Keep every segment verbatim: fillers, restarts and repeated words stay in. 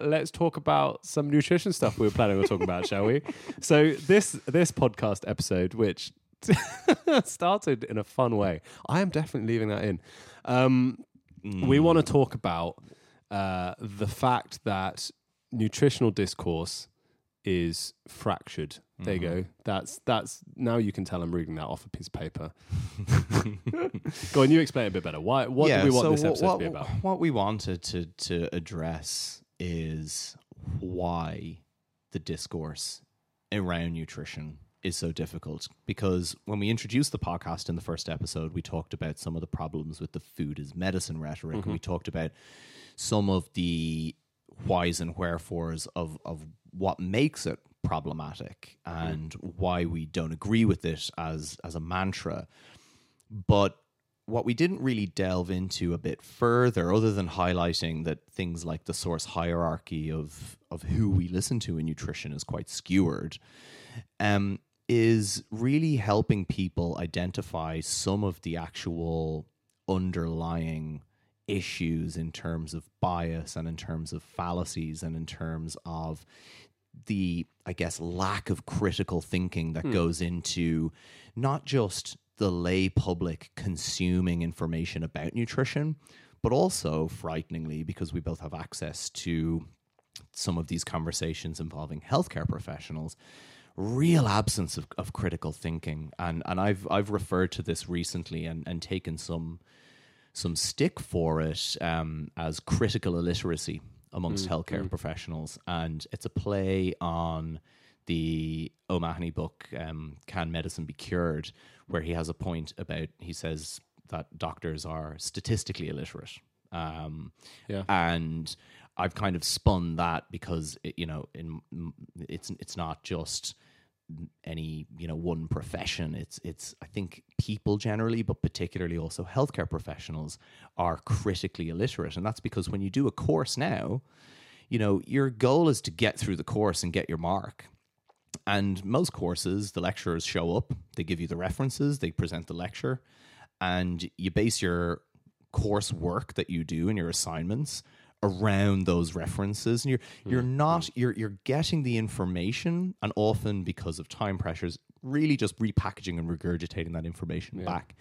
let's talk about some nutrition stuff we were planning on talking about, shall we? So this this podcast episode, which started in a fun way, I am definitely leaving that in. Um, mm. We want to talk about uh, the fact that nutritional discourse is fractured. There you go. That's that's now you can tell I'm reading that off a piece of paper. Go on, you explain it a bit better. Why? What yeah, do we want so this episode what, to be about? What we wanted to to address is why the discourse around nutrition is so difficult. Because when we introduced the podcast in the first episode, we talked about some of the problems with the food as medicine rhetoric. Mm-hmm. And we talked about some of the whys and wherefores of of what makes it problematic and why we don't agree with it as as a mantra. But what we didn't really delve into a bit further, other than highlighting that things like the source hierarchy of of who we listen to in nutrition is quite skewered, um, is really helping people identify some of the actual underlying issues in terms of bias and in terms of fallacies and in terms of the, I guess, lack of critical thinking that mm. goes into not just the lay public consuming information about nutrition, but also, frighteningly, because we both have access to some of these conversations involving healthcare professionals, real absence of, of critical thinking. And and I've I've referred to this recently and, and taken some some stick for it um, as critical illiteracy amongst mm, healthcare mm. professionals. And it's a play on the O'Mahony book, um, Can Medicine Be Cured?, where he has a point about, he says that doctors are statistically illiterate. Um, yeah. And I've kind of spun that because, it, you know, in, it's it's not just any, you know, one profession. It's, it's I think, people generally, but particularly also healthcare professionals, are critically illiterate. And that's because when you do a course now, you know, your goal is to get through the course and get your mark. And most courses, the lecturers show up, they give you the references, they present the lecture, and you base your coursework that you do and your assignments around those references, and you're you're not you're you're getting the information, and often because of time pressures, really just repackaging and regurgitating that information yeah. back.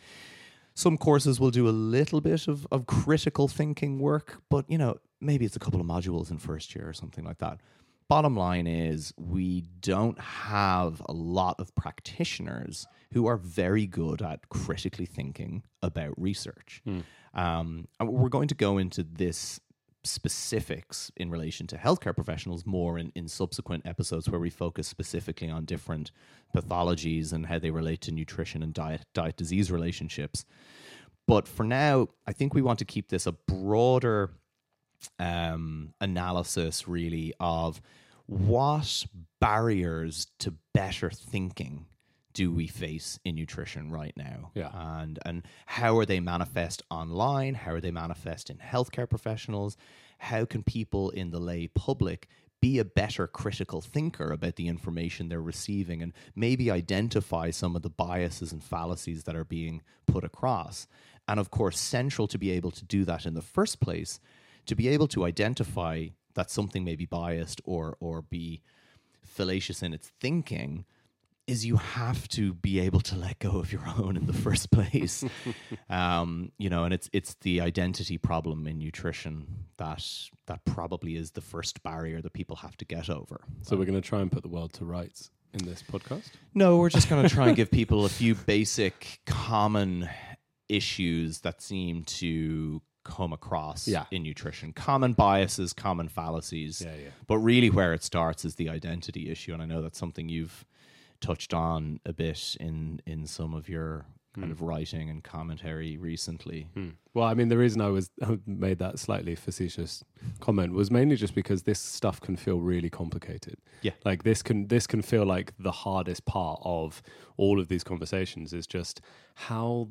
Some courses will do a little bit of of critical thinking work, but you know, maybe it's a couple of modules in first year or something like that. Bottom line is, we don't have a lot of practitioners who are very good at critically thinking about research. Mm. Um, and we're going to go into this specifics in relation to healthcare professionals more in, in subsequent episodes, where we focus specifically on different pathologies and how they relate to nutrition and diet diet disease relationships. But for now, I think we want to keep this a broader um, analysis, really, of what barriers to better thinking do we face in nutrition right now? Yeah. And and how are they manifest online? How are they manifest in healthcare professionals? How can people in the lay public be a better critical thinker about the information they're receiving and maybe identify some of the biases and fallacies that are being put across? And of course, central to be able to do that in the first place, to be able to identify that something may be biased or or be fallacious in its thinking, is you have to be able to let go of your own in the first place. um, you know, and it's it's the identity problem in nutrition that that probably is the first barrier that people have to get over. So um, we're going to try and put the world to rights in this podcast? No, we're just going to try and give people a few basic common issues that seem to come across yeah. in nutrition. Common biases, common fallacies. Yeah, yeah. But really where it starts is the identity issue. And I know that's something you've touched on a bit in in some of your kind mm. of writing and commentary recently. Mm. Well, I mean, the reason I was I made that slightly facetious comment was mainly just because this stuff can feel really complicated. Yeah, like this can this can feel like the hardest part of all of these conversations is just how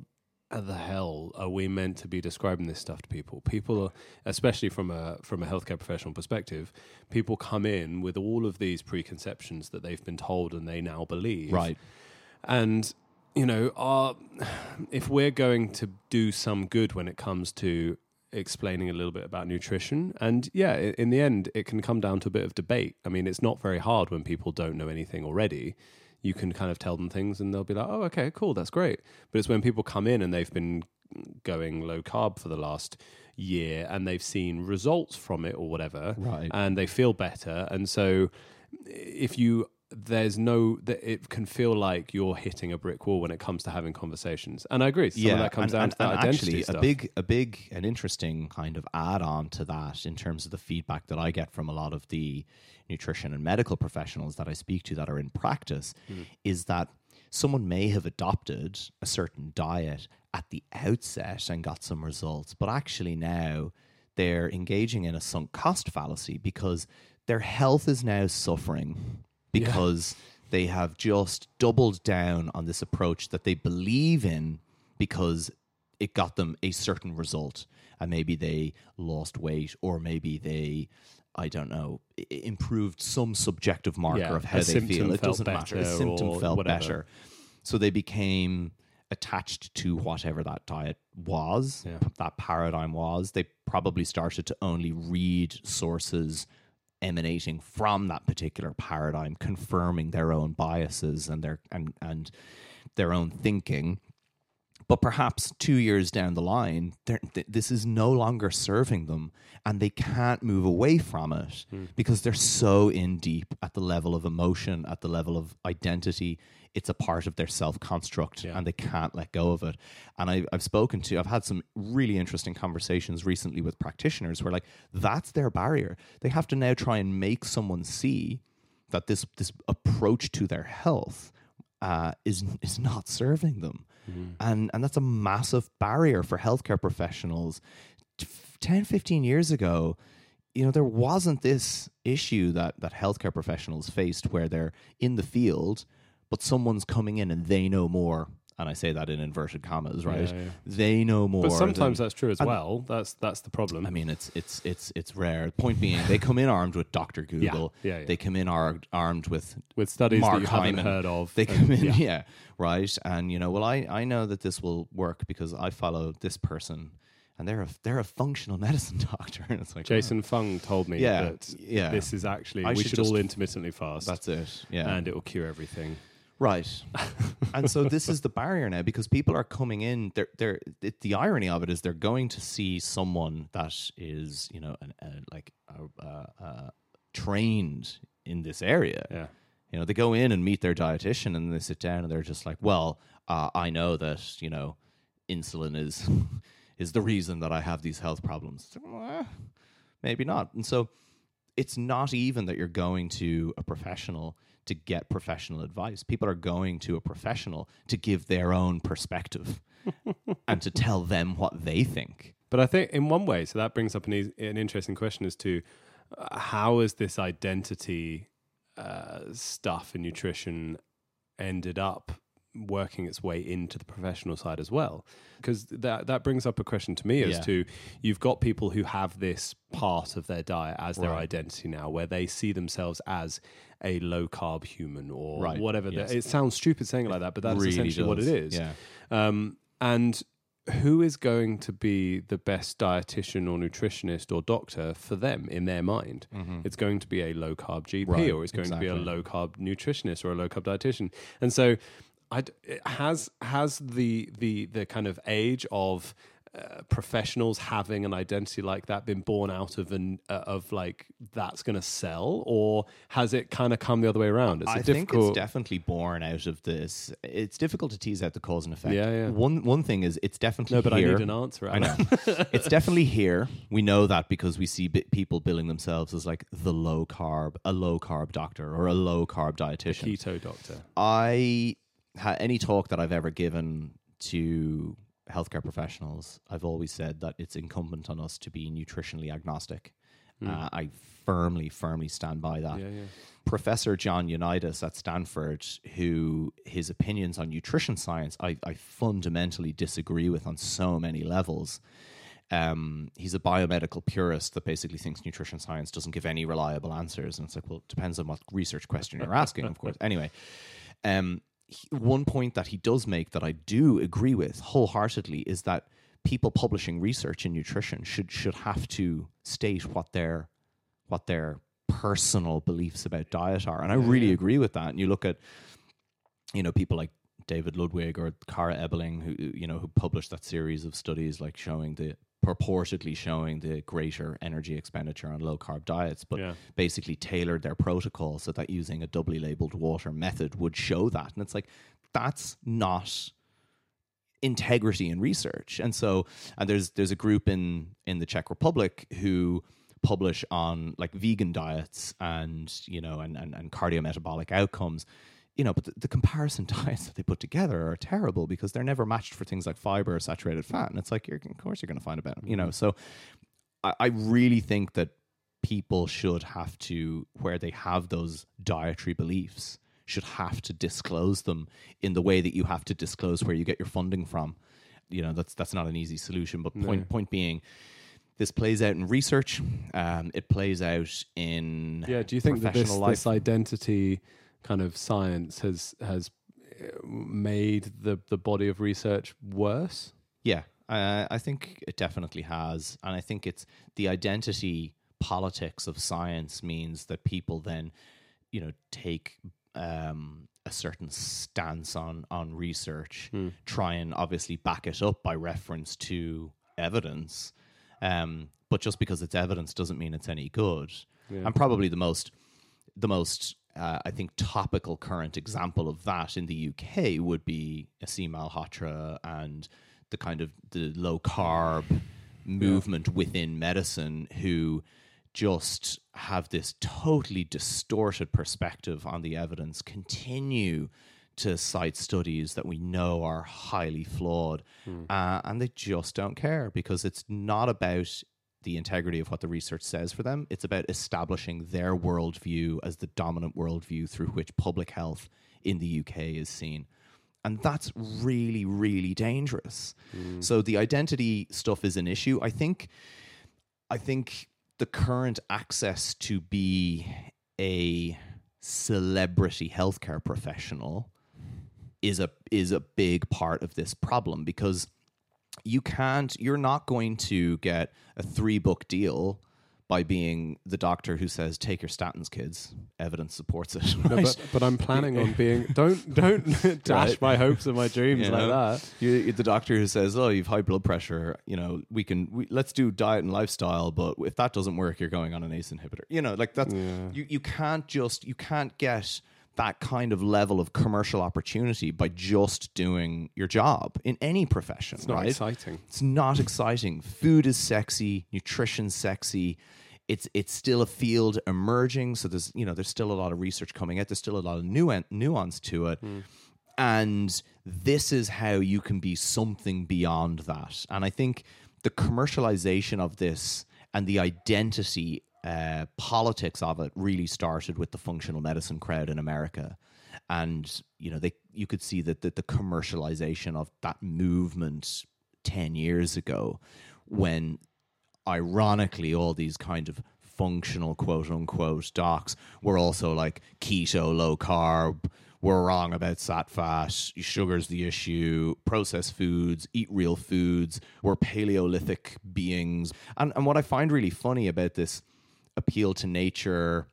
the hell are we meant to be describing this stuff to people? People, are, especially from a from a healthcare professional perspective, people come in with all of these preconceptions that they've been told and they now believe. Right. And, you know, our, if we're going to do some good when it comes to explaining a little bit about nutrition. And yeah, in the end, it can come down to a bit of debate. I mean, it's not very hard when people don't know anything already. You can kind of tell them things and they'll be like, oh, okay, cool, that's great. But it's when people come in and they've been going low carb for the last year and they've seen results from it or whatever, right, and they feel better. And so if you, there's no, it can feel like you're hitting a brick wall when it comes to having conversations. And I agree. Some yeah, of that comes and, down and, to that and identity actually, stuff. A big, a big and interesting kind of add-on to that in terms of the feedback that I get from a lot of the nutrition and medical professionals that I speak to that are in practice mm. is that someone may have adopted a certain diet at the outset and got some results, but actually now they're engaging in a sunk cost fallacy because their health is now suffering because yeah. they have just doubled down on this approach that they believe in because it got them a certain result. And maybe they lost weight, or maybe they, I don't know, improved some subjective marker yeah, of how they feel. It doesn't matter. The symptom felt whatever. better. So they became attached to whatever that diet was, yeah. that paradigm was. They probably started to only read sources emanating from that particular paradigm, confirming their own biases and their and, and their own thinking. But perhaps two years down the line, th- this is no longer serving them and they can't move away from it mm. because they're so in deep at the level of emotion, at the level of identity. It's a part of their self-construct yeah. and they can't let go of it. And I, I've spoken to, I've had some really interesting conversations recently with practitioners where like, that's their barrier. They have to now try and make someone see that this, this approach to their health uh, is is not serving them. Mm-hmm. And and that's a massive barrier for healthcare professionals. ten, fifteen years ago, you know, there wasn't this issue that, that healthcare professionals faced where they're in the field, but someone's coming in and they know more. And I say that in inverted commas, right? Yeah, yeah. They know more. But sometimes than, that's true as well. That's that's the problem. I mean, it's it's it's it's rare. Point being, they come in armed with Doctor Google. Yeah, yeah, yeah. They come in ar- armed with with studies Mark that you Hyman. haven't heard of. They come and, in, yeah. yeah, right. And you know, well, I, I know that this will work because I follow this person, and they're a they're a functional medicine doctor. And it's like Jason oh. Fung told me yeah, that yeah. this is actually I we should, should all intermittently fast. That's it. Yeah, and it will cure everything. Right. And so this is the barrier now because people are coming in. They're, they're, it, the irony of it is they're going to see someone that is, you know, an, uh, like uh, uh, trained in this area. Yeah. You know, they go in and meet their dietitian and they sit down and they're just like, well, uh, I know that, you know, insulin is is the reason that I have these health problems. Well, maybe not. And so it's not even that you're going to a professional to get professional advice. People are going to a professional to give their own perspective and to tell them what they think. But I think in one way, so that brings up an, e- an interesting question as to uh, how has this identity uh, stuff in nutrition ended up working its way into the professional side as well? Because that that brings up a question to me as yeah. to you've got people who have this part of their diet as their right. identity now, where they see themselves as a low-carb human or right. whatever. Yes. It sounds stupid saying it like that, but that's really essentially does. what it is. Yeah. Um, and who is going to be the best dietitian or nutritionist or doctor for them in their mind? Mm-hmm. It's going to be a low-carb G P right. or it's going exactly. to be a low-carb nutritionist or a low-carb dietitian. And so... I'd, it has has the the the kind of age of uh, professionals having an identity like that been born out of an uh, of like that's going to sell, or has it kind of come the other way around? It's I think it's definitely born out of this. It's difficult to tease out the cause and effect. Yeah, yeah. One one thing is it's definitely no, but here. I need an answer. I know it's definitely here. We know that because we see b- people billing themselves as like the low carb, a low carb doctor, or a low carb dietitian, a keto doctor. I. Any talk that I've ever given to healthcare professionals, I've always said that it's incumbent on us to be nutritionally agnostic. Mm. Uh, I firmly, firmly stand by that. Yeah, yeah. Professor John Unitas at Stanford, who his opinions on nutrition science, I, I fundamentally disagree with on so many levels. Um, he's a biomedical purist that basically thinks nutrition science doesn't give any reliable answers. And it's like, well, it depends on what research question you're asking, of course. Anyway, um, He, one point that he does make that I do agree with wholeheartedly is that people publishing research in nutrition should should have to state what their what their personal beliefs about diet are. And I really agree with that. And you look at, you know, people like David Ludwig or Cara Ebeling, who, you know, who published that series of studies like showing the purportedly showing the greater energy expenditure on low carb diets, but yeah. basically tailored their protocol so that using a doubly labeled water method would show that. And it's like, that's not integrity in research. And so, and there's there's a group in in the Czech Republic who publish on like vegan diets and, you know, and and, and cardiometabolic outcomes. You know, but the, the comparison diets that they put together are terrible because they're never matched for things like fiber or saturated fat. And it's like, you're, of course you're going to find a better, you know. So I, I really think that people should have to, where they have those dietary beliefs, should have to disclose them in the way that you have to disclose where you get your funding from. You know, that's that's not an easy solution. But point, no. point being, this plays out in research. Um, it plays out in yeah. Do you think that this, this identity kind of science has has made the the body of research worse? Yeah, uh, I think it definitely has, and I think it's the identity politics of science means that people then, you know, take um, a certain stance on on research, mm. try and obviously back it up by reference to evidence, um, but just because it's evidence doesn't mean it's any good. Yeah. And probably the most the most Uh, I think topical current example of that in the U K would be Aseem Malhotra and the kind of the low carb movement yeah. within medicine, who just have this totally distorted perspective on the evidence, continue to cite studies that we know are highly flawed, mm. uh, and they just don't care because it's not about the integrity of what the research says for them. It's about establishing their worldview as the dominant worldview through which public health in the U K is seen. And that's really, really dangerous. Mm. So the identity stuff is an issue. I think, I think the current access to be a celebrity healthcare professional is a, is a big part of this problem, because you can't, you're not going to get a three book deal by being the doctor who says, take your statins, kids. Evidence supports it. Right? No, but, but I'm planning on being, don't don't dash right. my hopes and my dreams you like know? that. You, the doctor who says, oh, you've high blood pressure, you know, we can, we, let's do diet and lifestyle, but if that doesn't work, you're going on an A C E inhibitor. You know, like that's, yeah. you, you can't just, you can't get that kind of level of commercial opportunity by just doing your job in any profession. It's not right? exciting. It's not exciting. Food is sexy. Nutrition's sexy. It's it's still a field emerging. So there's you know there's still a lot of research coming out. There's still a lot of nuance nuance to it. Mm. And this is how you can be something beyond that. And I think the commercialization of this and the identity Uh, politics of it really started with the functional medicine crowd in America, and you know they you could see that, that the commercialization of that movement ten years ago, when ironically all these kind of functional quote unquote docs were also like keto, low carb, we're wrong about sat fat, sugar's the issue, processed foods, eat real foods, we're Paleolithic beings. And and what I find really funny about this appeal to nature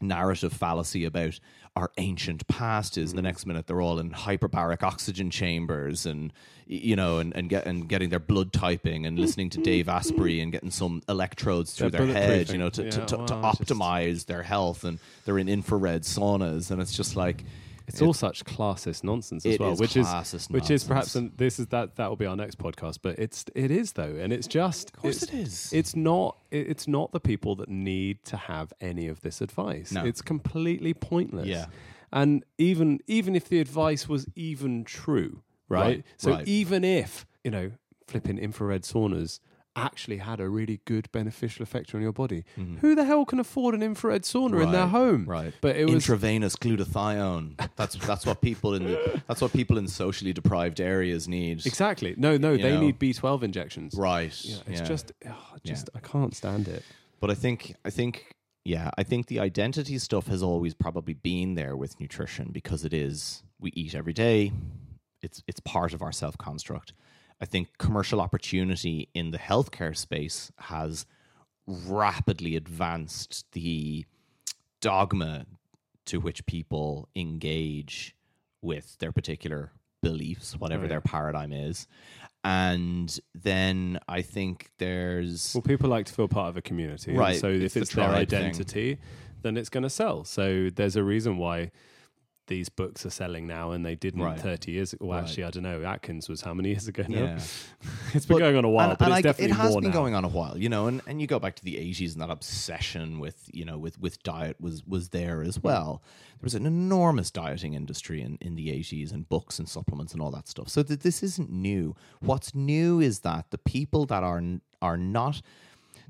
narrative fallacy about our ancient past is mm. the next minute they're all in hyperbaric oxygen chambers and you know and and, get, and getting their blood typing and listening to Dave Asprey and getting some electrodes through their, their head you know to, yeah, to, to, well, to optimize just... their health, and they're in infrared saunas, and it's just like it's it, all such classist nonsense as well is which is nonsense. which is perhaps and this is that that will be our next podcast, but it's it is though and it's just of course it's, it is it's not it's not the people that need to have any of this advice. No. It's completely pointless. Yeah. And even even if the advice was even true, right? right so right. even if, you know, flipping infrared saunas actually had a really good beneficial effect on your body. Mm-hmm. Who the hell can afford an infrared sauna right, in their home? Right. But it was intravenous glutathione. That's that's what people in the, that's what people in socially deprived areas need. Exactly. No, no, you they know? need B twelve injections. Right. Yeah, it's yeah. just oh, just yeah. I can't stand it. But I think I think yeah, I think the identity stuff has always probably been there with nutrition because it is we eat every day. It's it's part of our self-construct. I think commercial opportunity in the healthcare space has rapidly advanced the dogma to which people engage with their particular beliefs, whatever oh, yeah. their paradigm is. And then I think there's... Well, people like to feel part of a community. Right. And so if it's, it's the their identity, thing. then it's going to sell. So there's a reason why these books are selling now and they didn't right. thirty years ago. Well, right. actually, I don't know. Atkins was how many years ago now? Yeah. It's been but, going on a while, and, but and it's I, definitely more It has more been now. going on a while, you know, and, and you go back to the eighties and that obsession with, you know, with, with diet was was there as well. There was an enormous dieting industry in, in the eighties and books and supplements and all that stuff. So th- this isn't new. What's new is that the people that are are not...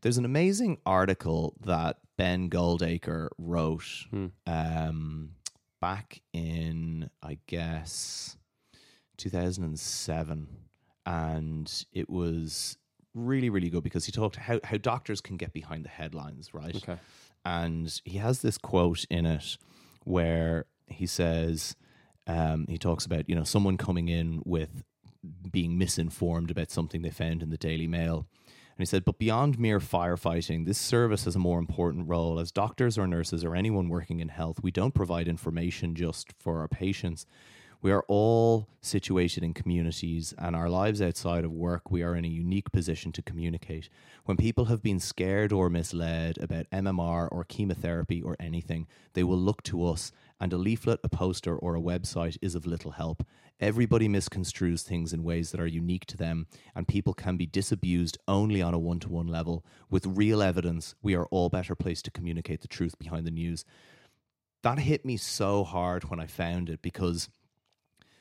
There's an amazing article that Ben Goldacre wrote... Hmm. Um, back in, I guess, two thousand seven, and it was really, really good because he talked how, how doctors can get behind the headlines, right? Okay. And he has this quote in it where he says, um, he talks about, you know, someone coming in with being misinformed about something they found in the Daily Mail. And he said, but beyond mere firefighting, this service has a more important role. As doctors or nurses or anyone working in health, we don't provide information just for our patients. We are all situated in communities, and our lives outside of work, we are in a unique position to communicate. When people have been scared or misled about M M R or chemotherapy or anything, they will look to us, and a leaflet, a poster, or a website is of little help. Everybody misconstrues things in ways that are unique to them, and people can be disabused only on a one-to-one level. With real evidence, we are all better placed to communicate the truth behind the news. That hit me so hard when I found it, because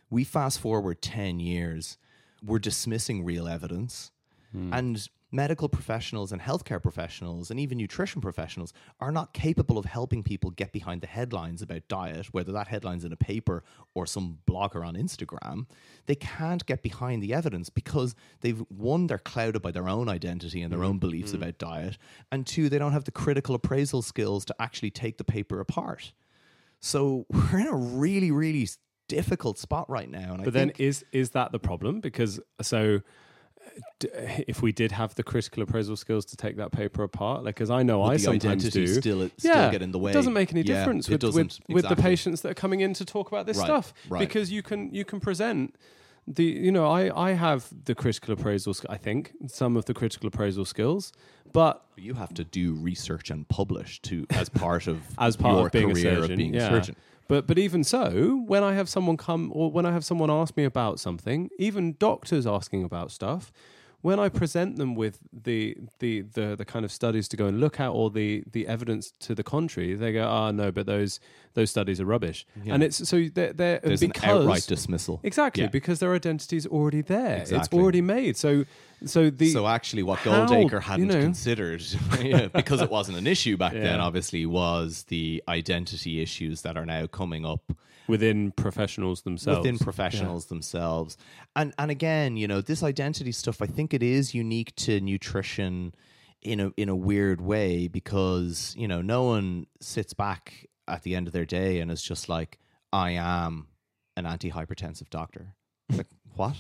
we fast forward ten years, we're dismissing real evidence, mm. and medical professionals and healthcare professionals and even nutrition professionals are not capable of helping people get behind the headlines about diet, whether that headline's in a paper or some blogger on Instagram. They can't get behind the evidence because they've, one, they're clouded by their own identity and their mm. own beliefs mm. about diet, and two, they don't have the critical appraisal skills to actually take the paper apart. So we're in a really, really difficult spot right now. And but I then think is is that the problem? Because so... if we did have the critical appraisal skills to take that paper apart, like, as I know with I sometimes do, still, still yeah, get in the way. It doesn't make any yeah, difference with, with, exactly. with the patients that are coming in to talk about this right, stuff right. because you can you can present the, you know, I, I have the critical appraisal, I think, some of the critical appraisal skills, but you have to do research and publish to as part of as part your of being career a surgeon. Of being yeah. a surgeon. But but even so, when I have someone come or when I have someone ask me about something, even doctors asking about stuff, when I present them with the the the, the kind of studies to go and look at or the, the evidence to the contrary, they go, ah, oh, no, but those those studies are rubbish. Yeah. And it's so they're, they're there's because, an outright dismissal. Exactly, yeah. because their identity is already there. Exactly. It's already made. So so the so actually what how, Goldacre hadn't you know, considered yeah, because it wasn't an issue back yeah. then, obviously, was the identity issues that are now coming up within professionals themselves. Within professionals yeah. themselves. And and again, you know, this identity stuff, I think it is unique to nutrition in a in a weird way, because, you know, no one sits back at the end of their day and is just like, I am an anti-hypertensive doctor. Like, what?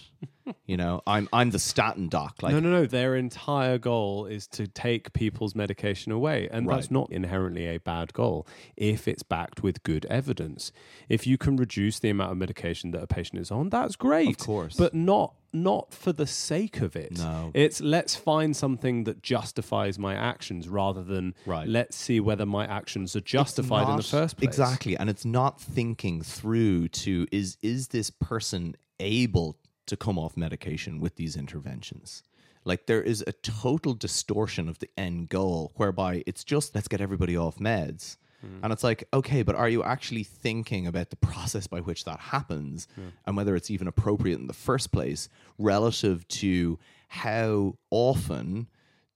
You know, I'm I'm the statin doc. Like, no, no, no. Their entire goal is to take people's medication away. And right. that's not inherently a bad goal if it's backed with good evidence. If you can reduce the amount of medication that a patient is on, that's great. Of course. But not not for the sake of it. No. It's let's find something that justifies my actions rather than right. let's see whether my actions are justified not, in the first place. Exactly. And it's not thinking through to is is this person able to come off medication with these interventions. Like, there is a total distortion of the end goal whereby it's just, let's get everybody off meds. Mm. And it's like, okay, but are you actually thinking about the process by which that happens yeah. and whether it's even appropriate in the first place relative to how often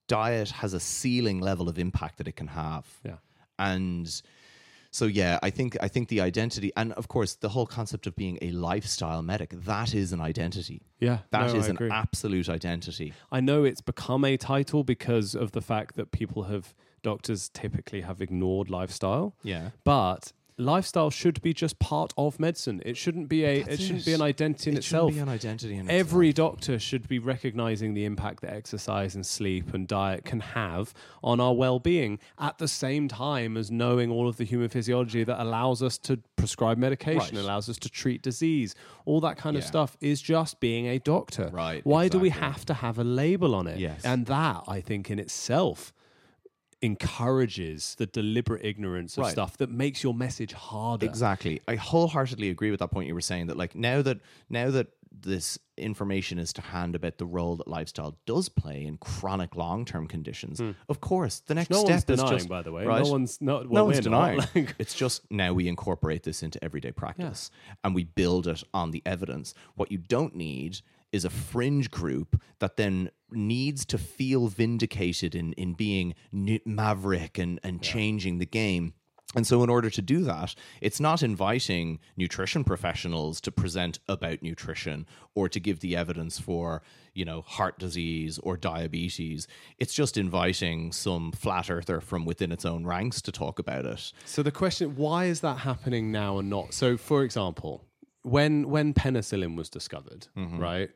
diet has a ceiling level of impact that it can have? Yeah. And so yeah, I think I think the identity, and of course the whole concept of being a lifestyle medic, that is an identity. Yeah, that no, is I an agree. absolute identity. I know it's become a title because of the fact that people have, doctors typically have ignored lifestyle. Yeah, but lifestyle should be just part of medicine. It shouldn't be a. That's it shouldn't it. be an identity in it itself. It shouldn't be an identity in itself. Every doctor should be recognising the impact that exercise and sleep and diet can have on our well-being, at the same time as knowing all of the human physiology that allows us to prescribe medication, right. allows us to treat disease. All that kind yeah. of stuff is just being a doctor. Right. Why exactly. do we have to have a label on it? Yes. And that, I think, in itself encourages the deliberate ignorance of right. stuff that makes your message harder. Exactly. I wholeheartedly agree with that point you were saying, that like now that now that this information is to hand about the role that lifestyle does play in chronic long-term conditions. Mm. Of course, the next no step one's denying, is just by the way, right? no one's not well, no one's denying. Like, it's just now we incorporate this into everyday practice yeah. and we build it on the evidence. What you don't need is a fringe group that then needs to feel vindicated in, in being maverick and, and yeah. changing the game. And so in order to do that, it's not inviting nutrition professionals to present about nutrition or to give the evidence for, you know, heart disease or diabetes. It's just inviting some flat earther from within its own ranks to talk about it. So the question, why is that happening now and not? So, for example, When when penicillin was discovered, mm-hmm. right,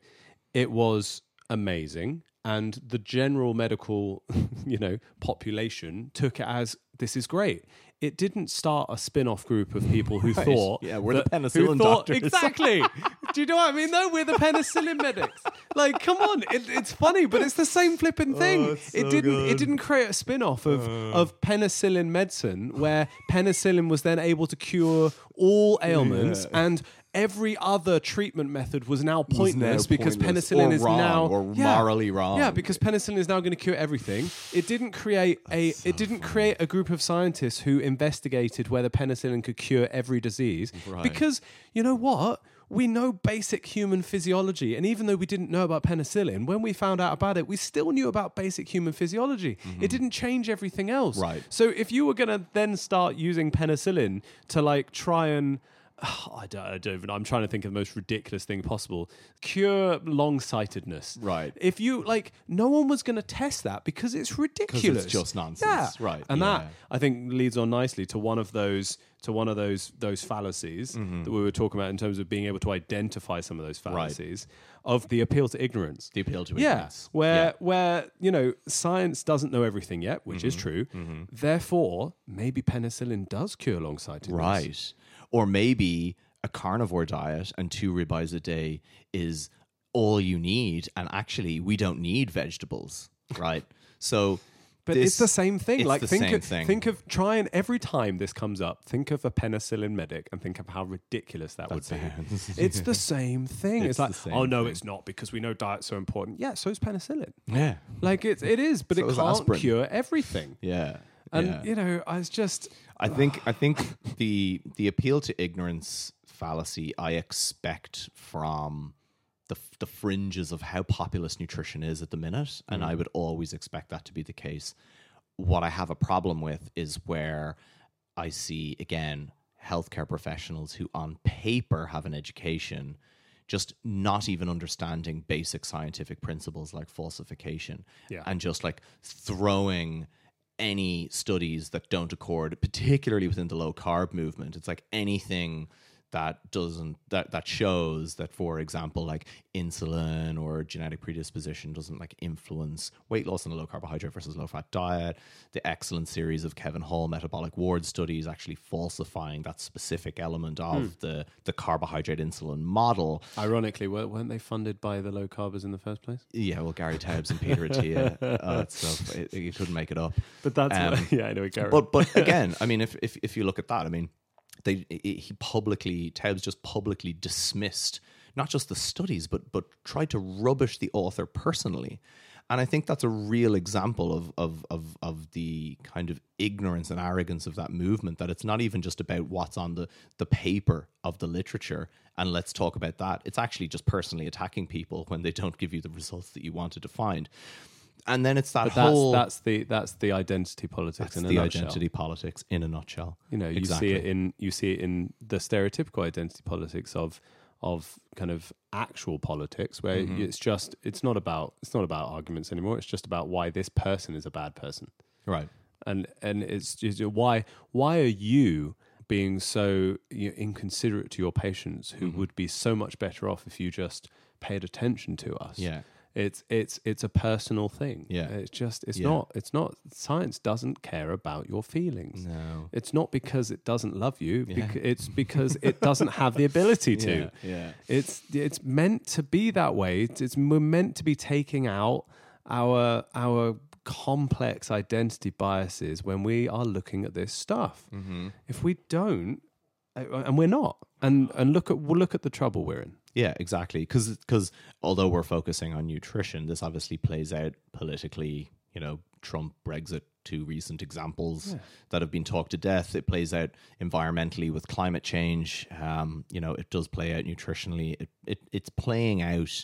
it was amazing, and the general medical, you know, population took it as this is great. It didn't start a spin-off group of people who right. thought, yeah, we're that, the penicillin thought, doctors. Exactly. Do you know what I mean? No, we're the penicillin medics. Like, come on, it, it's funny, but it's the same flipping thing. Oh, it so didn't. Good. It didn't create a spin-off of uh. of penicillin medicine, where penicillin was then able to cure all ailments yeah. and. Every other treatment method was now pointless, was now because pointless. penicillin or is wrong, now or yeah, morally wrong. Yeah, because penicillin is now going to cure everything. It didn't create a That's it so didn't funny. create a group of scientists who investigated whether penicillin could cure every disease. Right. Because you know what? We know basic human physiology. And even though we didn't know about penicillin, when we found out about it, we still knew about basic human physiology. Mm-hmm. It didn't change everything else. Right. So if you were going to then start using penicillin to like try and Oh, I don't, I don't even, I'm trying to think of the most ridiculous thing possible. Cure long-sightedness. Right. If you, like, no one was going to test that because it's ridiculous. Because it's just nonsense. Yeah. Right. And yeah. that, I think, leads on nicely to one of those, to one of those, those fallacies mm-hmm. that we were talking about in terms of being able to identify some of those fallacies right. of the appeal to ignorance. The appeal to yeah, ignorance. Where, yeah. Where, you know, science doesn't know everything yet, which mm-hmm. is true. Mm-hmm. Therefore, maybe penicillin does cure long-sightedness. Right. Or maybe a carnivore diet and two ribeyes a day is all you need, and actually we don't need vegetables, right? So, but this, it's the same thing. It's like the think same of, thing. Think of trying every time this comes up. Think of a penicillin medic and think of how ridiculous that, that would sounds, be. It's the same thing. It's, it's like, oh no, thing. it's not because we know diet's so important. Yeah, so is penicillin. Yeah, like it, it is, but so it can't aspirin. cure everything. Yeah, and yeah. you know, I was just. I think I think the the appeal to ignorance fallacy I expect from the the fringes of how populous nutrition is at the minute, and mm. I would always expect that to be the case. What I have a problem with is where I see, again, healthcare professionals who on paper have an education just not even understanding basic scientific principles like falsification yeah. and just like throwing any studies that don't accord, particularly within the low carb movement. It's like anything that doesn't that that shows that, for example, like insulin or genetic predisposition doesn't like influence weight loss in a low carbohydrate versus low fat diet. The excellent series of Kevin Hall metabolic ward studies actually falsifying that specific element of hmm. the the carbohydrate insulin model. Ironically, weren't they funded by the low carbers in the first place? Yeah, well, Gary Taubes and Peter Attia. uh, so it, you couldn't make it up. But that's um, what, yeah, I know. Gary. But but again, I mean, if if if you look at that, I mean. They it, he publicly Taubes just publicly dismissed not just the studies but but tried to rubbish the author personally, and I think that's a real example of of of of the kind of ignorance and arrogance of that movement. That it's not even just about what's on the the paper of the literature and let's talk about that. It's actually just personally attacking people when they don't give you the results that you wanted to find. And then it's that but whole... That's, that's the that's the identity politics in a nutshell. That's the identity politics in a nutshell. You know, you exactly. see it in you see it in the stereotypical identity politics of of kind of actual politics, where mm-hmm. it's just it's not about it's not about arguments anymore. It's just about why this person is a bad person, right? And and it's just why why are you being so you know, inconsiderate to your patients who mm-hmm. would be so much better off if you just paid attention to us. Yeah. It's it's it's a personal thing. Yeah. It's just it's yeah. not it's not science doesn't care about your feelings. No. It's not because it doesn't love you. Yeah. Beca- it's because it doesn't have the ability to. Yeah. yeah. It's it's meant to be that way. It's, it's we're meant to be taking out our our complex identity biases when we are looking at this stuff. Mm-hmm. If we don't, and we're not, and and look at we'll look at the trouble we're in. Yeah, exactly. Because because although we're focusing on nutrition, this obviously plays out politically. You know, Trump, Brexit, two recent examples yeah. that have been talked to death. It plays out environmentally with climate change. Um, you know, it does play out nutritionally. It, it it's playing out.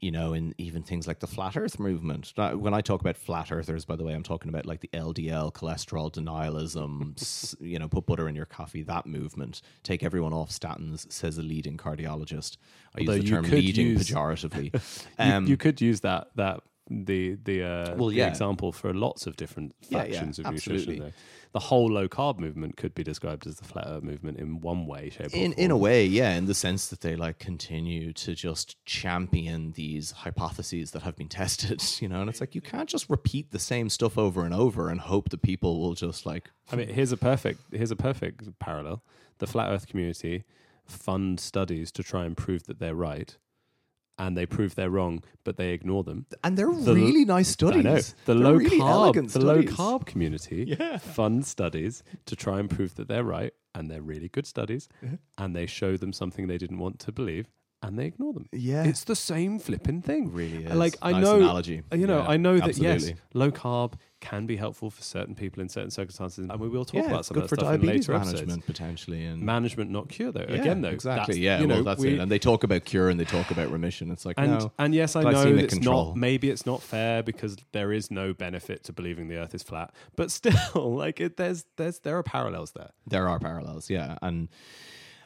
You know, in even things like the flat earth movement. When I talk about flat earthers, by the way, I'm talking about like the L D L, cholesterol denialism, you know, put butter in your coffee, that movement. Take everyone off statins, says a leading cardiologist. I Although use the term leading use, pejoratively. Um, you, you could use that that the the, uh, well, yeah. the example for lots of different factions yeah, yeah, of nutrition. Though. The whole low carb movement could be described as the flat earth movement in one way, shape, or form. In, in a way, yeah, in the sense that they like continue to just champion these hypotheses that have been tested, you know, and it's like you can't just repeat the same stuff over and over and hope that people will just like. I mean, here's a perfect here's a perfect parallel. The flat earth community fund studies to try and prove that they're right. And they prove they're wrong, but they ignore them. And they're the, really nice studies. I know. The low really carb, the low carb community yeah. funds studies to try and prove that they're right, and they're really good studies. Yeah. And they show them something they didn't want to believe, and they ignore them. Yeah, it's the same flipping thing. It really is. Like I nice know, analogy. You know, yeah, I know that absolutely. Yes, low carb can be helpful for certain people in certain circumstances, and we will talk yeah, about some of that for stuff in later management episodes. Potentially, and management, not cure, though. Yeah, again, though, exactly. Yeah, you know, well, that's we, it. And they talk about cure and they talk about remission. It's like, and, no, and yes, I know it's control. Not. Maybe it's not fair because there is no benefit to believing the Earth is flat. But still, like, it, there's there's there are parallels there. There are parallels, yeah, and.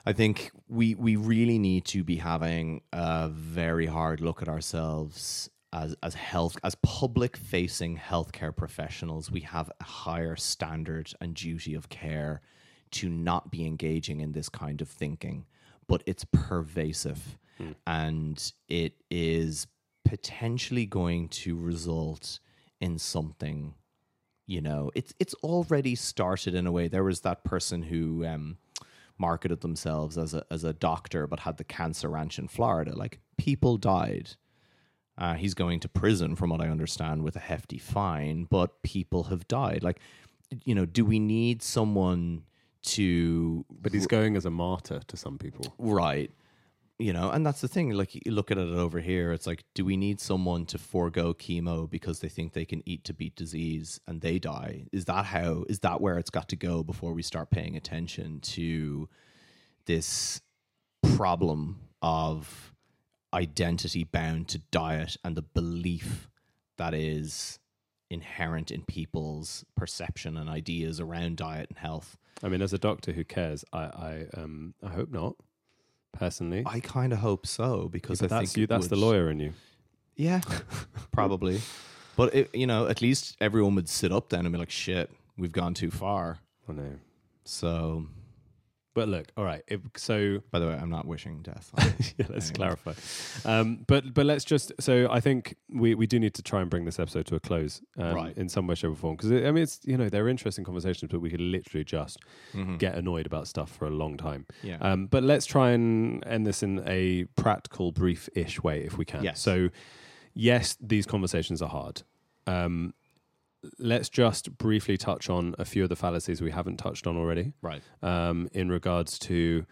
I think we we really need to be having a very hard look at ourselves as as health as public facing healthcare professionals. We have a higher standard and duty of care to not be engaging in this kind of thinking, but it's pervasive mm. and it is potentially going to result in something. You know, it's it's already started in a way. There was that person who. Um, marketed themselves as a as a doctor but had the cancer ranch in Florida. Like, people died. Uh, he's going to prison, from what I understand, with a hefty fine, but people have died. Like, you know, do we need someone to... But he's going as a martyr to some people. Right. You know, and that's the thing. Like, you look at it over here, it's like, do we need someone to forego chemo because they think they can eat to beat disease and they die? Is that how, is that where it's got to go before we start paying attention to this problem of identity bound to diet and the belief that is inherent in people's perception and ideas around diet and health? I mean, as a doctor who cares, I, I, um, I hope not. Personally, I kind of hope so because yeah, I that's think you, that's would... the lawyer in you. Yeah, probably. But it, you know, at least everyone would sit up then and be like, "Shit, we've gone too far." I know. So, but look, all right. If, so, by the way, I'm not wishing death. yeah, let's anyway. clarify. Um, but but let's just. So I think we, we do need to try and bring this episode to a close, um, right. in some way, shape, or form. Because I mean, it's you know, they're interesting conversations, but we could literally just mm-hmm. get annoyed about stuff for a long time. Yeah. Um, but let's try and end this in a practical, brief-ish way, if we can. Yes. So yes, these conversations are hard. Um, Let's just briefly touch on a few of the fallacies we haven't touched on already. Right. Um, in regards to...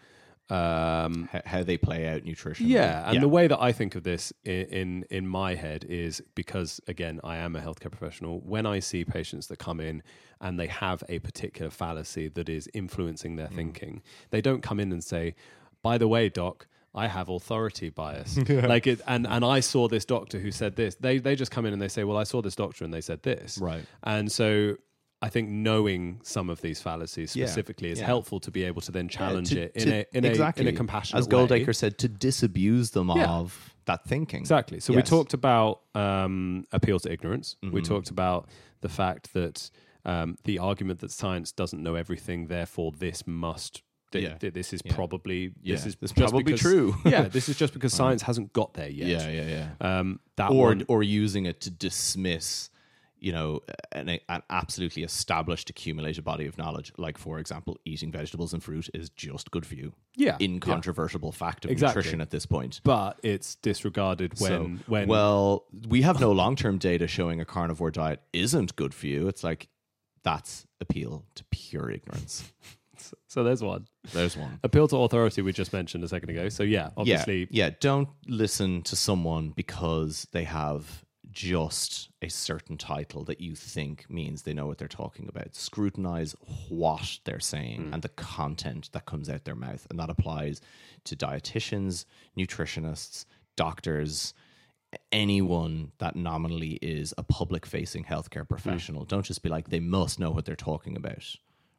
Um, how, how they play out nutrition. Yeah, and yeah. the way that I think of this in, in, in my head is because, again, I am a healthcare professional. When I see patients that come in and they have a particular fallacy that is influencing their mm. thinking, they don't come in and say, by the way, doc... I have authority bias. yeah. Like it, and, and I saw this doctor who said this. They they just come in and they say, well, I saw this doctor and they said this. Right. And so I think knowing some of these fallacies specifically yeah. is yeah. helpful to be able to then challenge yeah, to, it in to, a in exactly. a in a compassionate As Goldacre way. said, to disabuse them yeah. of that thinking. Exactly. So yes. we talked about um, appeal to ignorance. Mm-hmm. We talked about the fact that um, the argument that science doesn't know everything, therefore this must... Th- yeah. th- this is yeah. probably yeah. this is this probably because, true. yeah, this is just because science hasn't got there yet. Yeah, yeah, yeah. Um, that or one, or using it to dismiss, you know, an, an absolutely established accumulated body of knowledge. Like, for example, eating vegetables and fruit is just good for you. Yeah, incontrovertible yeah. fact of exactly. nutrition at this point. But it's disregarded when so, when well, we have no long term data showing a carnivore diet isn't good for you. It's like that's appeal to pure ignorance. So there's one. There's one. Appeal to authority we just mentioned a second ago. So yeah, obviously... Yeah, yeah, don't listen to someone because they have just a certain title that you think means they know what they're talking about. Scrutinize what they're saying mm. and the content that comes out their mouth. And that applies to dietitians, nutritionists, doctors, anyone that nominally is a public-facing healthcare professional. Mm. Don't just be like, they must know what they're talking about,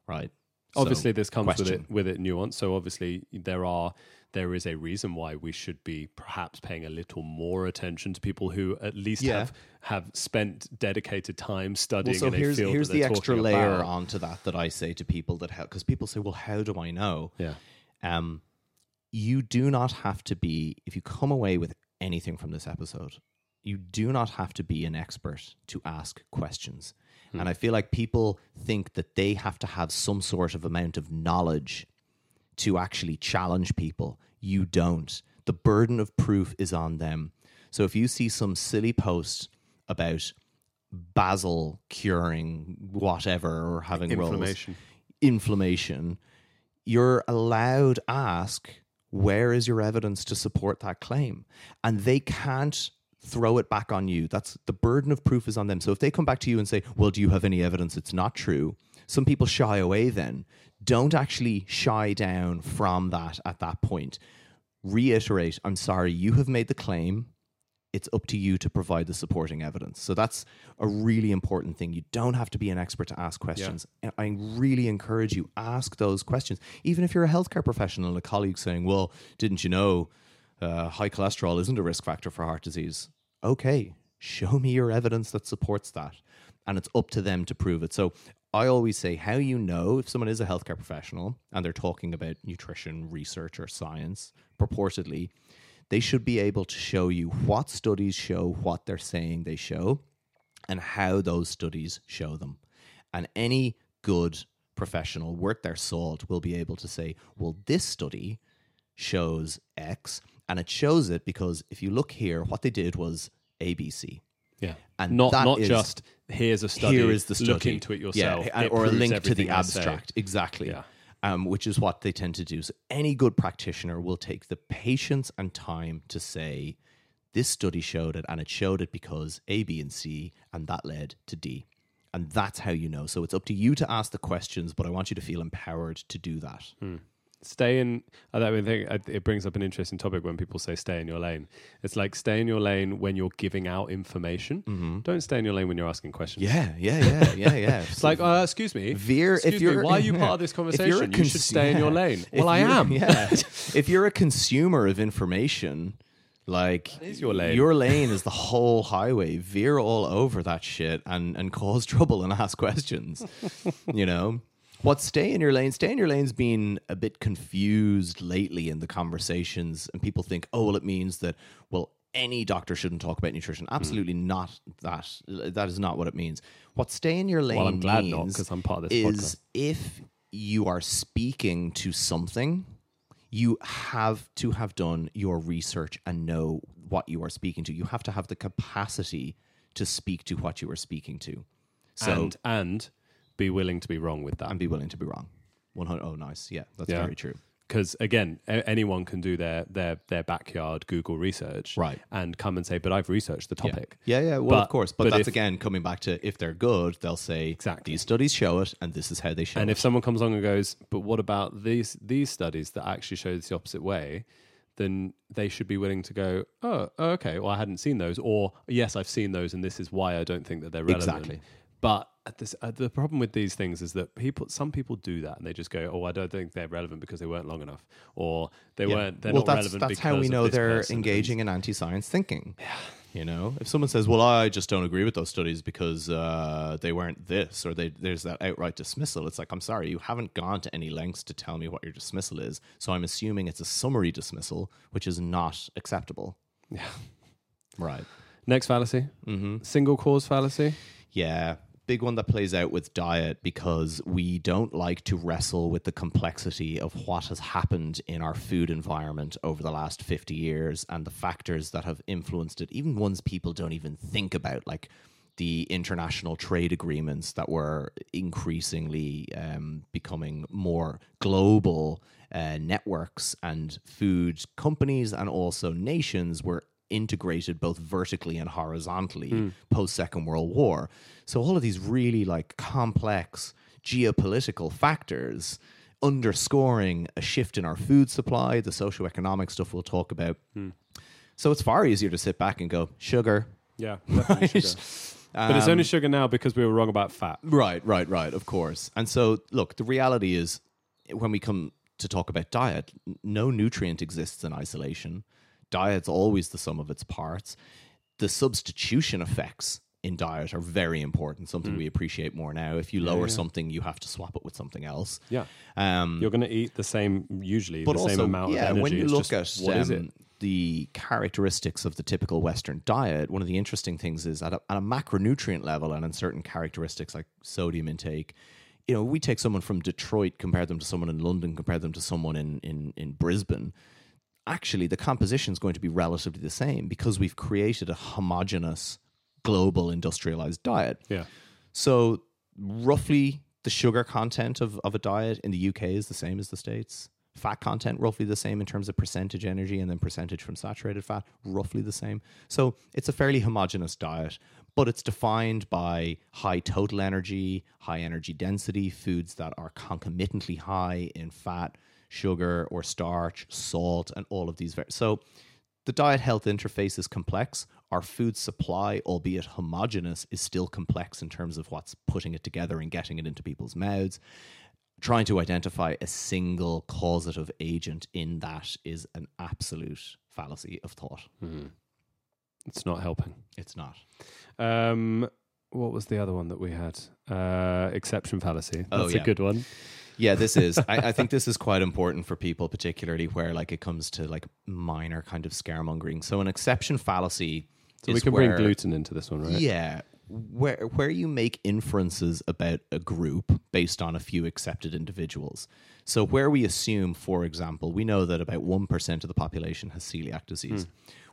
right? Obviously, so, this comes question. with it with it nuance. So obviously, there are there is a reason why we should be perhaps paying a little more attention to people who at least yeah. have have spent dedicated time studying. Well, so in here's a field here's that the extra layer about. onto that that I say to people that because people say, "Well, how do I know?" Yeah, um, you do not have to be. If you come away with anything from this episode, you do not have to be an expert to ask questions. Hmm. And I feel like people think that they have to have some sort of amount of knowledge to actually challenge people. You don't. The burden of proof is on them. So if you see some silly post about basil curing whatever or having inflammation, rolls, inflammation, you're allowed to ask, where is your evidence to support that claim? And they can't throw it back on you. That's the burden of proof is on them. So if they come back to you and say, well, do you have any evidence it's not true? Some people shy away then. Don't actually shy down from that at that point. Reiterate, I'm sorry, you have made the claim. It's up to you to provide the supporting evidence. So that's a really important thing. You don't have to be an expert to ask questions. Yeah. I really encourage you, ask those questions. Even if you're a healthcare professional and a colleague saying, well, didn't you know Uh, high cholesterol isn't a risk factor for heart disease. Okay, show me your evidence that supports that. And it's up to them to prove it. So I always say how you know if someone is a healthcare professional and they're talking about nutrition research or science, purportedly, they should be able to show you what studies show what they're saying they show and how those studies show them. And any good professional worth their salt will be able to say, well, this study shows X. And it shows it because if you look here, what they did was A B C. Yeah. And not, that not is, just here's a study, here is the study. Look into it yourself. Yeah, it or a link to the abstract. Exactly. Yeah. Um, which is what they tend to do. So any good practitioner will take the patience and time to say, this study showed it, and it showed it because A, B, and C, and that led to D. And that's how you know. So it's up to you to ask the questions, but I want you to feel empowered to do that. Mm. Stay in, I think it brings up an interesting topic when people say stay in your lane. It's like stay in your lane when you're giving out information. Mm-hmm. Don't stay in your lane when you're asking questions. Yeah, yeah, yeah, yeah, yeah. It's like, uh, excuse me, Veer, excuse if you're, me, why are you yeah. part of this conversation? Cons- you should stay yeah. in your lane. If well, I am. Yeah. If you're a consumer of information, like your lane. your lane is the whole highway. Veer all over that shit and, and cause trouble and ask questions, you know? What stay in your lane? Stay in your lane's been a bit confused lately in the conversations, and people think, oh, well, it means that, well, any doctor shouldn't talk about nutrition. Absolutely mm. not that. That is not what it means. What stay in your lane well, I'm glad means not, 'cause I'm part of this is podcast. If you are speaking to something, you have to have done your research and know what you are speaking to. You have to have the capacity to speak to what you are speaking to. So, and... and be willing to be wrong with that. And be willing to be wrong. one hundred Oh, nice. Yeah, that's yeah. very true. Because, again, a- anyone can do their, their their backyard Google research right. and come and say, but I've researched the topic. Yeah, yeah, yeah well, but, of course. But, but that's, if, again, coming back to if they're good, they'll say, exactly. these studies show it, and this is how they show and it. And if someone comes along and goes, but what about these these studies that actually show this the opposite way, then they should be willing to go, oh, okay, well, I hadn't seen those. Or, yes, I've seen those, and this is why I don't think that they're relevant. Exactly. But at this, uh, the problem with these things is that people, some people do that, and they just go, "Oh, I don't think they're relevant because they weren't long enough, or they yeah. weren't. They're well, not that's, relevant." That's because how we know they're person. engaging in anti-science thinking. Yeah. You know, if someone says, "Well, I just don't agree with those studies because uh, they weren't this," or they, there's that outright dismissal. It's like, I'm sorry, you haven't gone to any lengths to tell me what your dismissal is. So I'm assuming it's a summary dismissal, which is not acceptable. Yeah. Right. Next fallacy. Mm-hmm. Single cause fallacy. Yeah. Big one that plays out with diet because we don't like to wrestle with the complexity of what has happened in our food environment over the last fifty years and the factors that have influenced it, even ones people don't even think about, like the international trade agreements that were increasingly um, becoming more global uh, networks, and food companies and also nations were integrated both vertically and horizontally mm. post Second World War. So all of these really like complex geopolitical factors underscoring a shift in our food supply, the socioeconomic stuff we'll talk about. Mm. So it's far easier to sit back and go, sugar. Yeah, right? Sugar. Um, but it's only sugar now because we were wrong about fat. Right, right, right, of course. And so look, the reality is when we come to talk about diet, no nutrient exists in isolation. Diet's always the sum of its parts. The substitution effects in diet are very important, something mm. we appreciate more now. If you lower yeah, yeah. something, you have to swap it with something else. Yeah. Um, You're going to eat the same, usually, but the also, same amount yeah, of energy. When you it's look just, at what um, is it? the characteristics of the typical Western diet, one of the interesting things is at a, at a macronutrient level and in certain characteristics like sodium intake, you know, we take someone from Detroit, compare them to someone in London, compare them to someone in, in, in Brisbane. Actually, the composition is going to be relatively the same because we've created a homogenous global industrialized diet. Yeah. So roughly the sugar content of, of a diet in the U K is the same as the States. Fat content, roughly the same in terms of percentage energy and then percentage from saturated fat, roughly the same. So it's a fairly homogenous diet, but it's defined by high total energy, high energy density, foods that are concomitantly high in fat, sugar or starch, salt, and all of these. Ver- so the diet-health interface is complex. Our food supply, albeit homogenous, is still complex in terms of what's putting it together and getting it into people's mouths. Trying to identify a single causative agent in that is an absolute fallacy of thought. Mm-hmm. It's not helping. It's not. Um, what was the other one that we had? Uh, exception fallacy. That's oh, yeah. a good one. Yeah, this is. I, I think this is quite important for people, particularly where like it comes to like minor kind of scaremongering. So an exception fallacy. So is we can where, bring gluten into this one, right? Yeah, where where you make inferences about a group based on a few accepted individuals. So where we assume, for example, we know that about one percent of the population has celiac disease. Mm.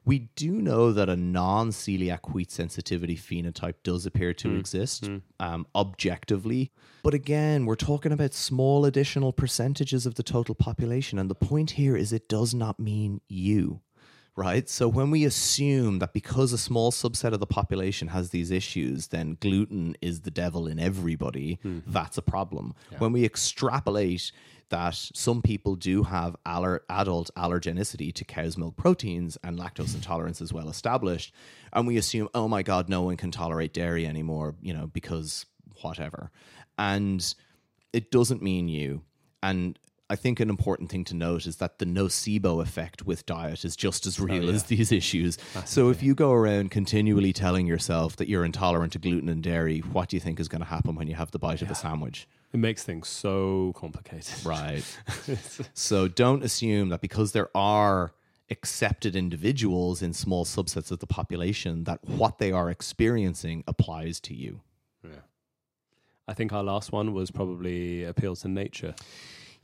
We do know that a non-celiac wheat sensitivity phenotype does appear to mm. exist mm. Um, objectively. But again, we're talking about small additional percentages of the total population. And the point here is it does not mean you, right? So when we assume that because a small subset of the population has these issues, then gluten is the devil in everybody, mm. that's a problem. Yeah. When we extrapolate that some people do have aller- adult allergenicity to cow's milk proteins and lactose intolerance is well established. And we assume, oh my God, no one can tolerate dairy anymore, you know, because whatever. And it doesn't mean you. And I think an important thing to note is that the nocebo effect with diet is just as real oh, yeah. as these issues. That's so if you go around continually telling yourself that you're intolerant to gluten and dairy, what do you think is going to happen when you have the bite yeah. of a sandwich? It makes things so complicated. Right. So don't assume that because there are accepted individuals in small subsets of the population, that what they are experiencing applies to you. Yeah. I think our last one was probably appeal to nature.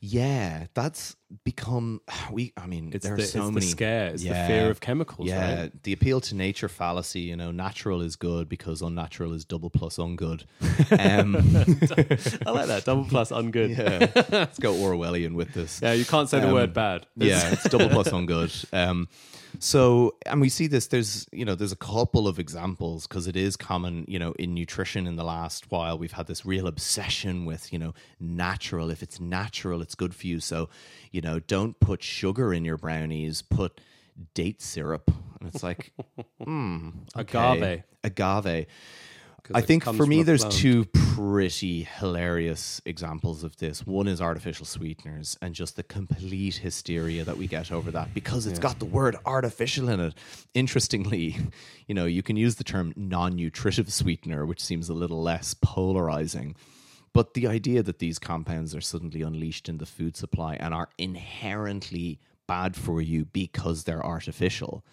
Yeah, that's become, we, I mean, it's there the, are so it's many. It's the scare, it's yeah, the fear of chemicals, yeah, right? The appeal to nature fallacy, you know, natural is good because unnatural is double plus ungood. Um, I like that, double plus ungood. Yeah, let's go Orwellian with this. Yeah, you can't say um, the word bad. It's yeah, it's double plus ungood. Um, so, and we see this, there's, you know, there's a couple of examples because it is common, you know, in nutrition in the last while, we've had this real obsession with, you know, natural. If it's natural, it's good for you. So, you know, don't put sugar in your brownies, put date syrup. And it's like, hmm, okay. Agave. Agave. I think for me, there's two pretty hilarious examples of this. One is artificial sweeteners and just the complete hysteria that we get over that because it's yeah. got the word artificial in it. Interestingly, you know, you can use the term non-nutritive sweetener, which seems a little less polarizing. But the idea that these compounds are suddenly unleashed in the food supply and are inherently bad for you because they're artificial.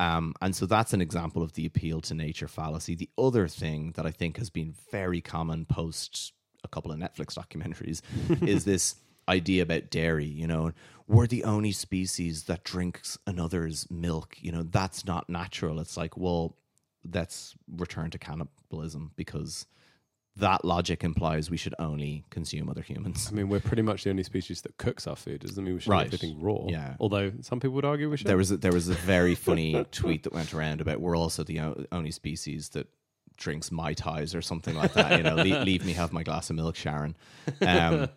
Um, and so that's an example of the appeal to nature fallacy. The other thing that I think has been very common post a couple of Netflix documentaries is this idea about dairy. You know, we're the only species that drinks another's milk. You know, that's not natural. It's like, well, let's return to cannibalism because that logic implies we should only consume other humans. I mean, we're pretty much the only species that cooks our food. Doesn't mean we should right. eat everything raw. Yeah. Although some people would argue we should. There was a, there was a very funny tweet that went around about we're also the only species that drinks Mai Tais or something like that. You know, Le- leave me have my glass of milk, Sharon. Um,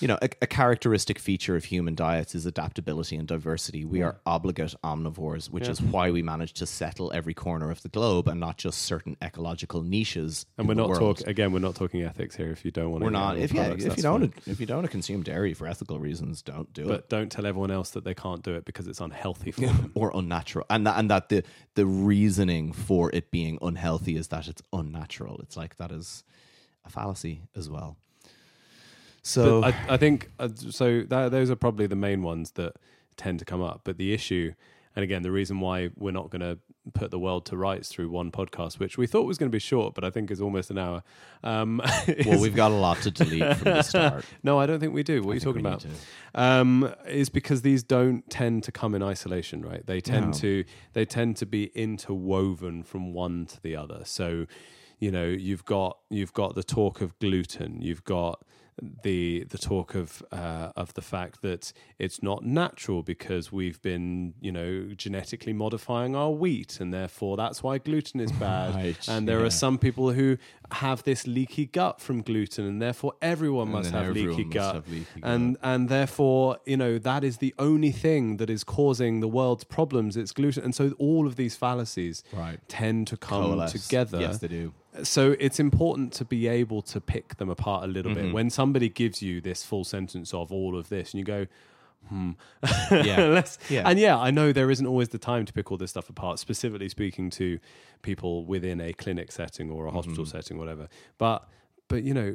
you know, a, a characteristic feature of human diets is adaptability and diversity. We yeah. are obligate omnivores, which yeah. is why we manage to settle every corner of the globe and not just certain ecological niches. And we're not talking again. We're not talking ethics here. If you don't want to, we're not. If, yeah, products, if you don't, want to, if you don't want to consume dairy for ethical reasons, don't do but it. But don't tell everyone else that they can't do it because it's unhealthy for them or unnatural. And that, and that the the reasoning for it being unhealthy is that it's It's unnatural. It's like that is a fallacy as well. So I, I think uh, so. That, those are probably the main ones that tend to come up. But the issue, and again, the reason why we're not going to put the world to rights through one podcast, which we thought was going to be short, but I think is almost an hour. Um, well, we've got a lot to delete from the start. No, I don't think we do. What I are you talking about? Um, is because these don't tend to come in isolation, right? They tend no. to they tend to be interwoven from one to the other. So, you know, you've got you've got the talk of gluten, you've got the the talk of uh, of the fact that it's not natural because we've been, you know, genetically modifying our wheat and therefore that's why gluten is bad. Right, and there yeah. are some people who have this leaky gut from gluten and therefore everyone and must, have, everyone leaky must gut. have leaky gut. And and therefore, you know, that is the only thing that is causing the world's problems, it's gluten. And so all of these fallacies right. tend to come Coalesce. together. Yes, they do. So it's important to be able to pick them apart a little mm-hmm. bit. When somebody gives you this full sentence of all of this and you go, hmm. Yeah. yeah. And yeah, I know there isn't always the time to pick all this stuff apart, specifically speaking to people within a clinic setting or a hospital mm-hmm. setting, whatever. But... But you know,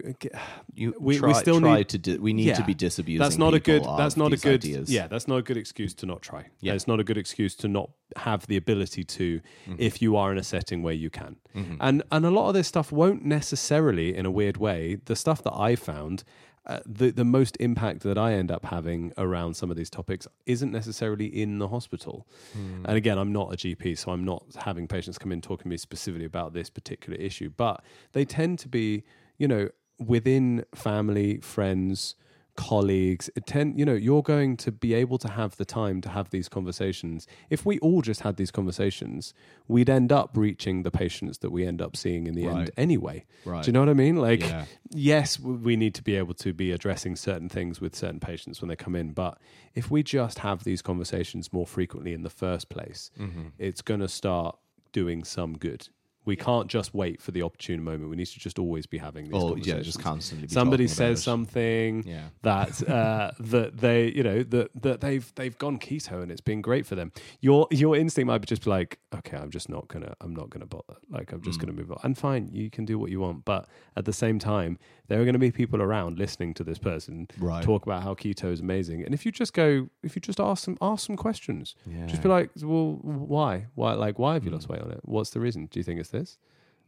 you we, try, we still try need to. Di- we need yeah, to be disabusing. That's not a good. That's not a good. Ideas. Yeah, that's not a good excuse to not try. Yeah, it's not a good excuse to not have the ability to, mm-hmm. if you are in a setting where you can. Mm-hmm. And and a lot of this stuff won't necessarily, in a weird way, the stuff that I found. Uh, the the most impact that I end up having around some of these topics isn't necessarily in the hospital. Mm. And again, I'm not a G P, so I'm not having patients come in talking to me specifically about this particular issue. But they tend to be, you know, within family, friends, colleagues. It tend, you know, you're going to be able to have the time to have these conversations. If we all just had these conversations, we'd end up reaching the patients that we end up seeing in the right. end anyway. Right. Do you know what I mean? Like, yeah. yes, we need to be able to be addressing certain things with certain patients when they come in. But if we just have these conversations more frequently in the first place, mm-hmm. it's going to start doing some good. We can't just wait for the opportune moment. We need to just always be having these oh, conversations. Yeah, just constantly. Be Somebody says something yeah. that uh, that they, you know, that that they've they've gone keto and it's been great for them. Your your instinct might be just be like, okay, I'm just not gonna, I'm not gonna bother. Like, I'm just mm. gonna move on. And fine, you can do what you want, but at the same time, there are going to be people around listening to this person right. talk about how keto is amazing. And if you just go, if you just ask some ask some questions, yeah. just be like, well, why, why, like, why have you mm. lost weight on it? What's the reason? Do you think it's this?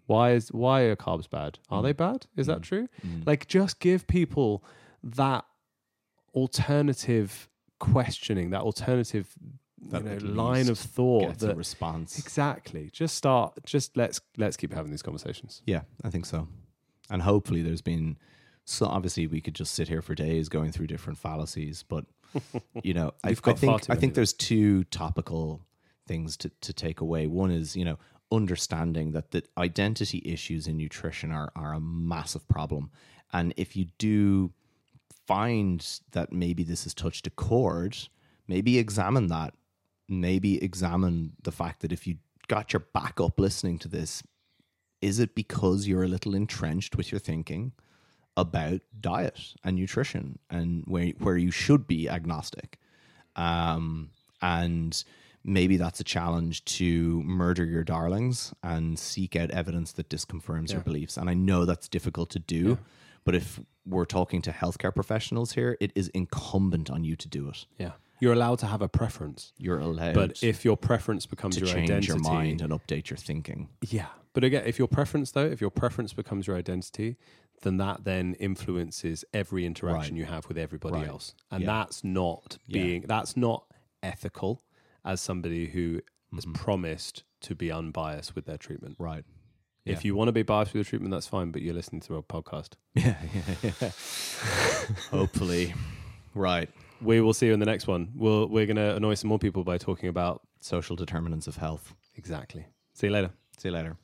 Why is why are carbs bad? Are mm. they bad? Is mm. that true? Mm. Like, just give people that alternative questioning, that alternative that you know, line of thought, gets that a response. Exactly. Just start. Just let's let's keep having these conversations. Yeah, I think so. And hopefully there's been, so obviously we could just sit here for days going through different fallacies, but you know, I, I think I think there's two topical things to, to take away. One is, you know, understanding that the identity issues in nutrition are, are a massive problem. And if you do find that maybe this has touched a chord, maybe examine that, maybe examine the fact that if you got your back up listening to this, Is it because you're a little entrenched with your thinking about diet and nutrition and where where you should be agnostic? Um, and maybe that's a challenge to murder your darlings and seek out evidence that disconfirms yeah. your beliefs. And I know that's difficult to do, yeah. but if we're talking to healthcare professionals here, it is incumbent on you to do it. Yeah. You're allowed to have a preference. You're allowed. But if your preference becomes your identity... to change your mind and update your thinking. Yeah. But again, if your preference, though, if your preference becomes your identity, then that then influences every interaction right. you have with everybody right. else. And yeah. that's not being... Yeah. That's not ethical as somebody who mm-hmm. has promised to be unbiased with their treatment. Right. Yeah. If you want to be biased with your treatment, that's fine, but you're listening to a podcast. Yeah. yeah, yeah. Hopefully. Right. We will see you in the next one. We'll, we're going to annoy some more people by talking about social determinants of health. Exactly. See you later. See you later.